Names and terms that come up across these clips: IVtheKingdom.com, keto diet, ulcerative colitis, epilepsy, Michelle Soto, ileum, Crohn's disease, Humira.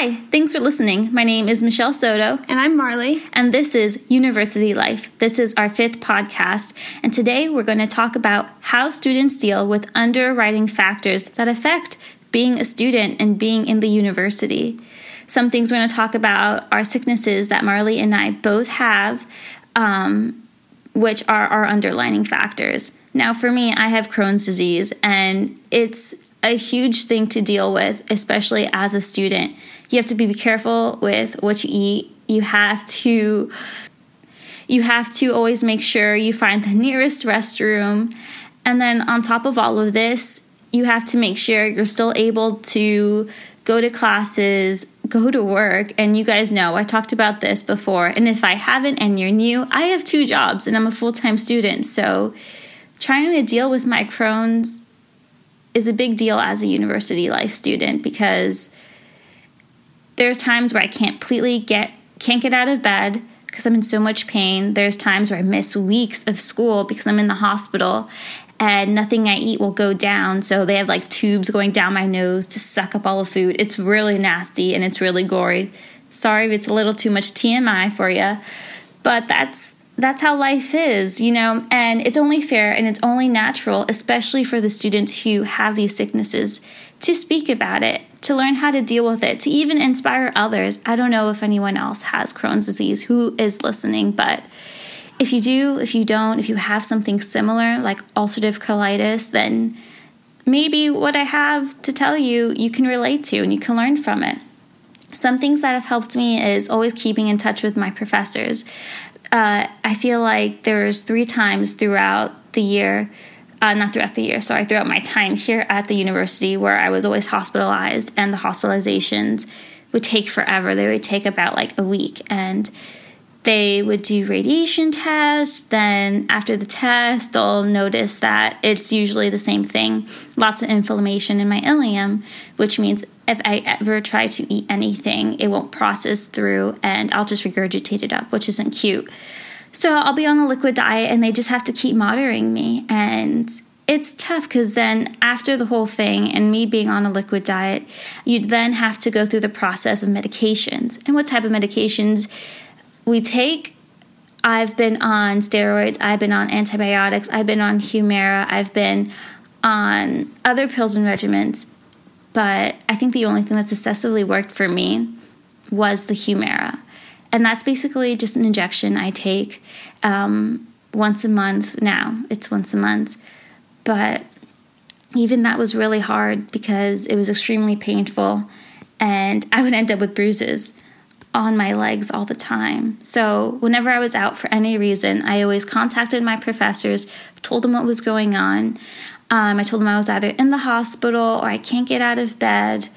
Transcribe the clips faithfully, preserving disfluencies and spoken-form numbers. Hi, thanks for listening. My name is Michelle Soto. And I'm Marley. And this is University Life. This is our fifth podcast. And today we're going to talk about how students deal with underwriting factors that affect being a student and being in the university. Some things we're going to talk about are sicknesses that Marley and I both have, um, which are our underlining factors. Now, for me, I have Crohn's disease, and it's a huge thing to deal with, especially as a student. You have to be careful with what you eat. You have to you have to always make sure you find the nearest restroom. And then on top of all of this, you have to make sure you're still able to go to classes, go to work. And you guys know, I talked about this before. And if I haven't and you're new, I have two jobs and I'm a full-time student. So trying to deal with my Crohn's is a big deal as a university life student, because there's times where I can't completely get can't get out of bed because I'm in so much pain. There's times where I miss weeks of school because I'm in the hospital and nothing I eat will go down. So they have like tubes going down my nose to suck up all the food. It's really nasty and it's really gory. Sorry if it's a little too much T M I for you, but that's That's how life is, you know, and it's only fair and it's only natural, especially for the students who have these sicknesses, to speak about it, to learn how to deal with it, to even inspire others. I don't know if anyone else has Crohn's disease who is listening, but if you do, if you don't, if you have something similar like ulcerative colitis, then maybe what I have to tell you, you can relate to and you can learn from it. Some things that have helped me is always keeping in touch with my professors. Uh, I feel like there's three times throughout the year, uh, not throughout the year, sorry, throughout my time here at the university where I was always hospitalized, and the hospitalizations would take forever. They would take about like a week, and they would do radiation tests. Then after the test, they'll notice that it's usually the same thing, lots of inflammation in my ileum, which means if I ever try to eat anything, it won't process through and I'll just regurgitate it up, which isn't cute. So I'll be on a liquid diet and they just have to keep monitoring me. And it's tough because then after the whole thing and me being on a liquid diet, you'd then have to go through the process of medications and what type of medications we take. I've been on steroids. I've been on antibiotics. I've been on Humira. I've been on other pills and regimens. But I think the only thing that's excessively worked for me was the Humira. And that's basically just an injection I take um, once a month. Now it's once a month. But even that was really hard because it was extremely painful. And I would end up with bruises on my legs all the time. So whenever I was out for any reason, I always contacted my professors, told them what was going on. Um, I told them I was either in the hospital or I can't get out of bed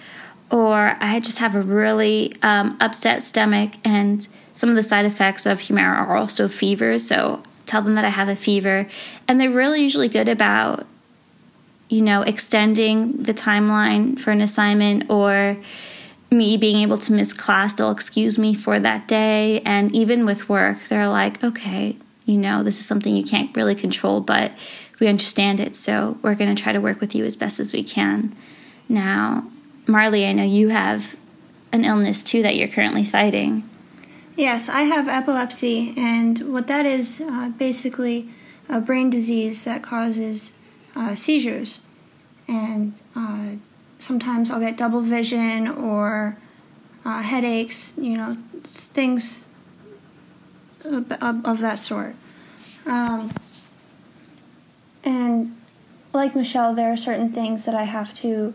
or I just have a really um, upset stomach, and some of the side effects of Humira are also fever. So tell them that I have a fever, and they're really usually good about, you know, extending the timeline for an assignment or me being able to miss class. They'll excuse me for that day. And even with work, they're like, okay, you know, this is something you can't really control, but we understand it, so we're going to try to work with you as best as we can. Now, Marley, I know you have an illness, too, that you're currently fighting. Yes, I have epilepsy, and what that is uh, basically a brain disease that causes uh, seizures. And uh, sometimes I'll get double vision or uh, headaches, you know, things of, of, of that sort. Um And like Michelle, there are certain things that I have to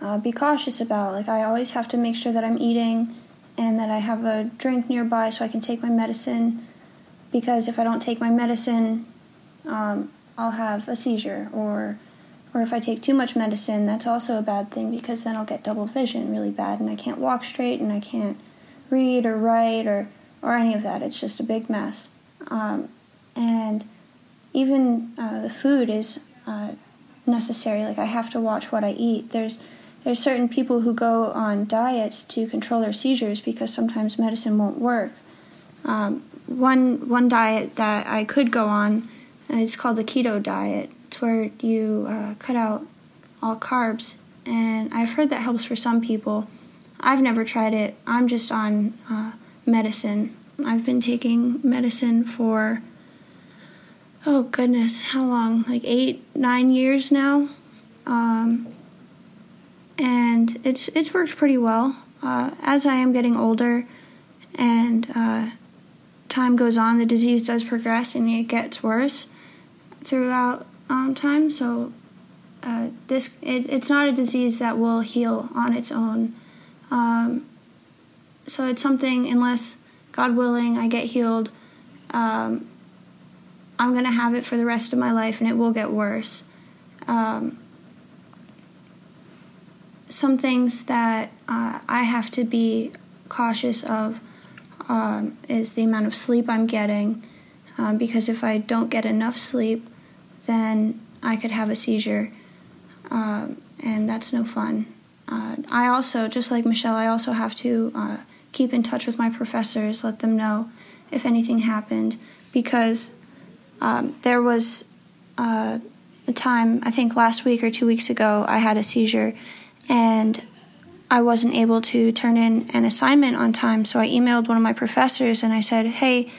uh, be cautious about. Like I always have to make sure that I'm eating and that I have a drink nearby so I can take my medicine, because if I don't take my medicine, um, I'll have a seizure. Or or if I take too much medicine, that's also a bad thing, because then I'll get double vision really bad and I can't walk straight and I can't read or write or, or any of that. It's just a big mess. Um, and... Even uh, the food is uh, necessary. Like I have to watch what I eat. There's there's certain people who go on diets to control their seizures because sometimes medicine won't work. Um, one one diet that I could go on is called the keto diet. It's where you uh, cut out all carbs, and I've heard that helps for some people. I've never tried it. I'm just on uh, medicine. I've been taking medicine for, oh goodness, how long? Like eight, nine years now. Um, and it's it's worked pretty well. Uh, as I am getting older and uh, time goes on, the disease does progress and it gets worse throughout um, time. So uh, this it, it's not a disease that will heal on its own. Um, so it's something, unless, God willing, I get healed, um, I'm going to have it for the rest of my life, and it will get worse. Um, some things that uh, I have to be cautious of um, is the amount of sleep I'm getting, um, because if I don't get enough sleep, then I could have a seizure, um, and that's no fun. Uh, I also, just like Michelle, I also have to uh, keep in touch with my professors, let them know if anything happened, because um, there was uh, a time, I think last week or two weeks ago, I had a seizure, and I wasn't able to turn in an assignment on time, so I emailed one of my professors, and I said, hey,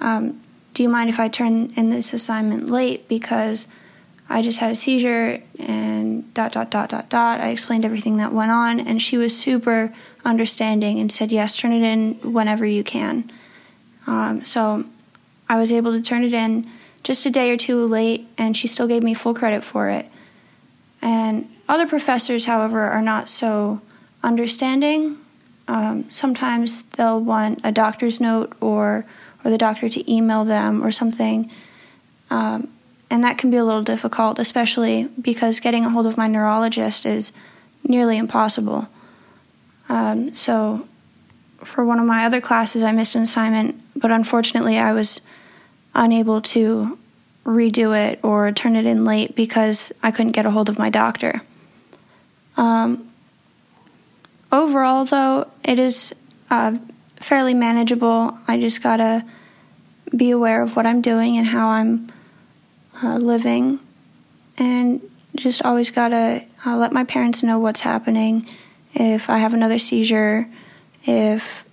um, do you mind if I turn in this assignment late, because I just had a seizure and dot, dot, dot, dot, dot. I explained everything that went on, and she was super understanding and said, yes, turn it in whenever you can. Um, so I was able to turn it in just a day or two late, and she still gave me full credit for it. And other professors, however, are not so understanding. Um, sometimes they'll want a doctor's note or, or the doctor to email them or something. Um, And that can be a little difficult, especially because getting a hold of my neurologist is nearly impossible. Um, so for one of my other classes, I missed an assignment, but unfortunately I was unable to redo it or turn it in late because I couldn't get a hold of my doctor. Um, overall, though, it is uh, fairly manageable. I just gotta be aware of what I'm doing and how I'm Uh, living, and just always gotta uh, let my parents know what's happening, if I have another seizure, if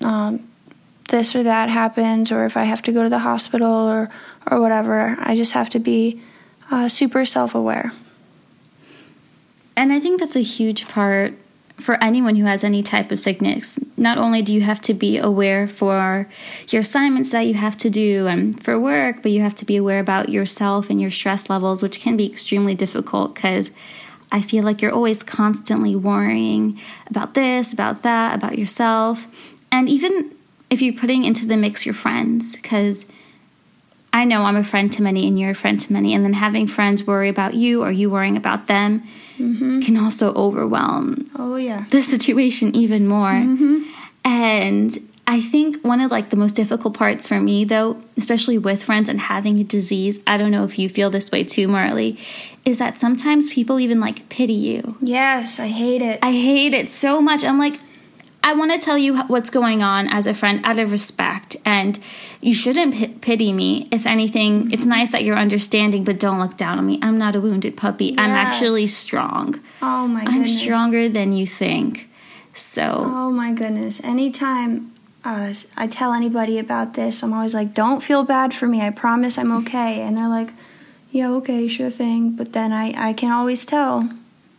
um, this or that happens, or if I have to go to the hospital or, or whatever. I just have to be uh, super self-aware. And I think that's a huge part for anyone who has any type of sickness. Not only do you have to be aware for your assignments that you have to do and for work, but you have to be aware about yourself and your stress levels, which can be extremely difficult because I feel like you're always constantly worrying about this, about that, about yourself. And even if you're putting into the mix your friends, because I know I'm a friend to many and you're a friend to many, and then having friends worry about you or you worrying about them mm-hmm. can also overwhelm oh, yeah. the situation even more. Mm-hmm. And I think one of like the most difficult parts for me, though, especially with friends and having a disease, I don't know if you feel this way too, Marley, is that sometimes people even like pity you. Yes, I hate it. I hate it so much. I'm like, I want to tell you what's going on as a friend out of respect, and you shouldn't p- pity me. If anything, mm-hmm. it's nice that you're understanding, but don't look down on me. I'm not a wounded puppy. Yes. I'm actually strong. Oh, my goodness. I'm stronger than you think. So. Oh, my goodness. Anytime uh, I tell anybody about this, I'm always like, don't feel bad for me. I promise I'm okay. And they're like, yeah, okay, sure thing. But then I, I can always tell.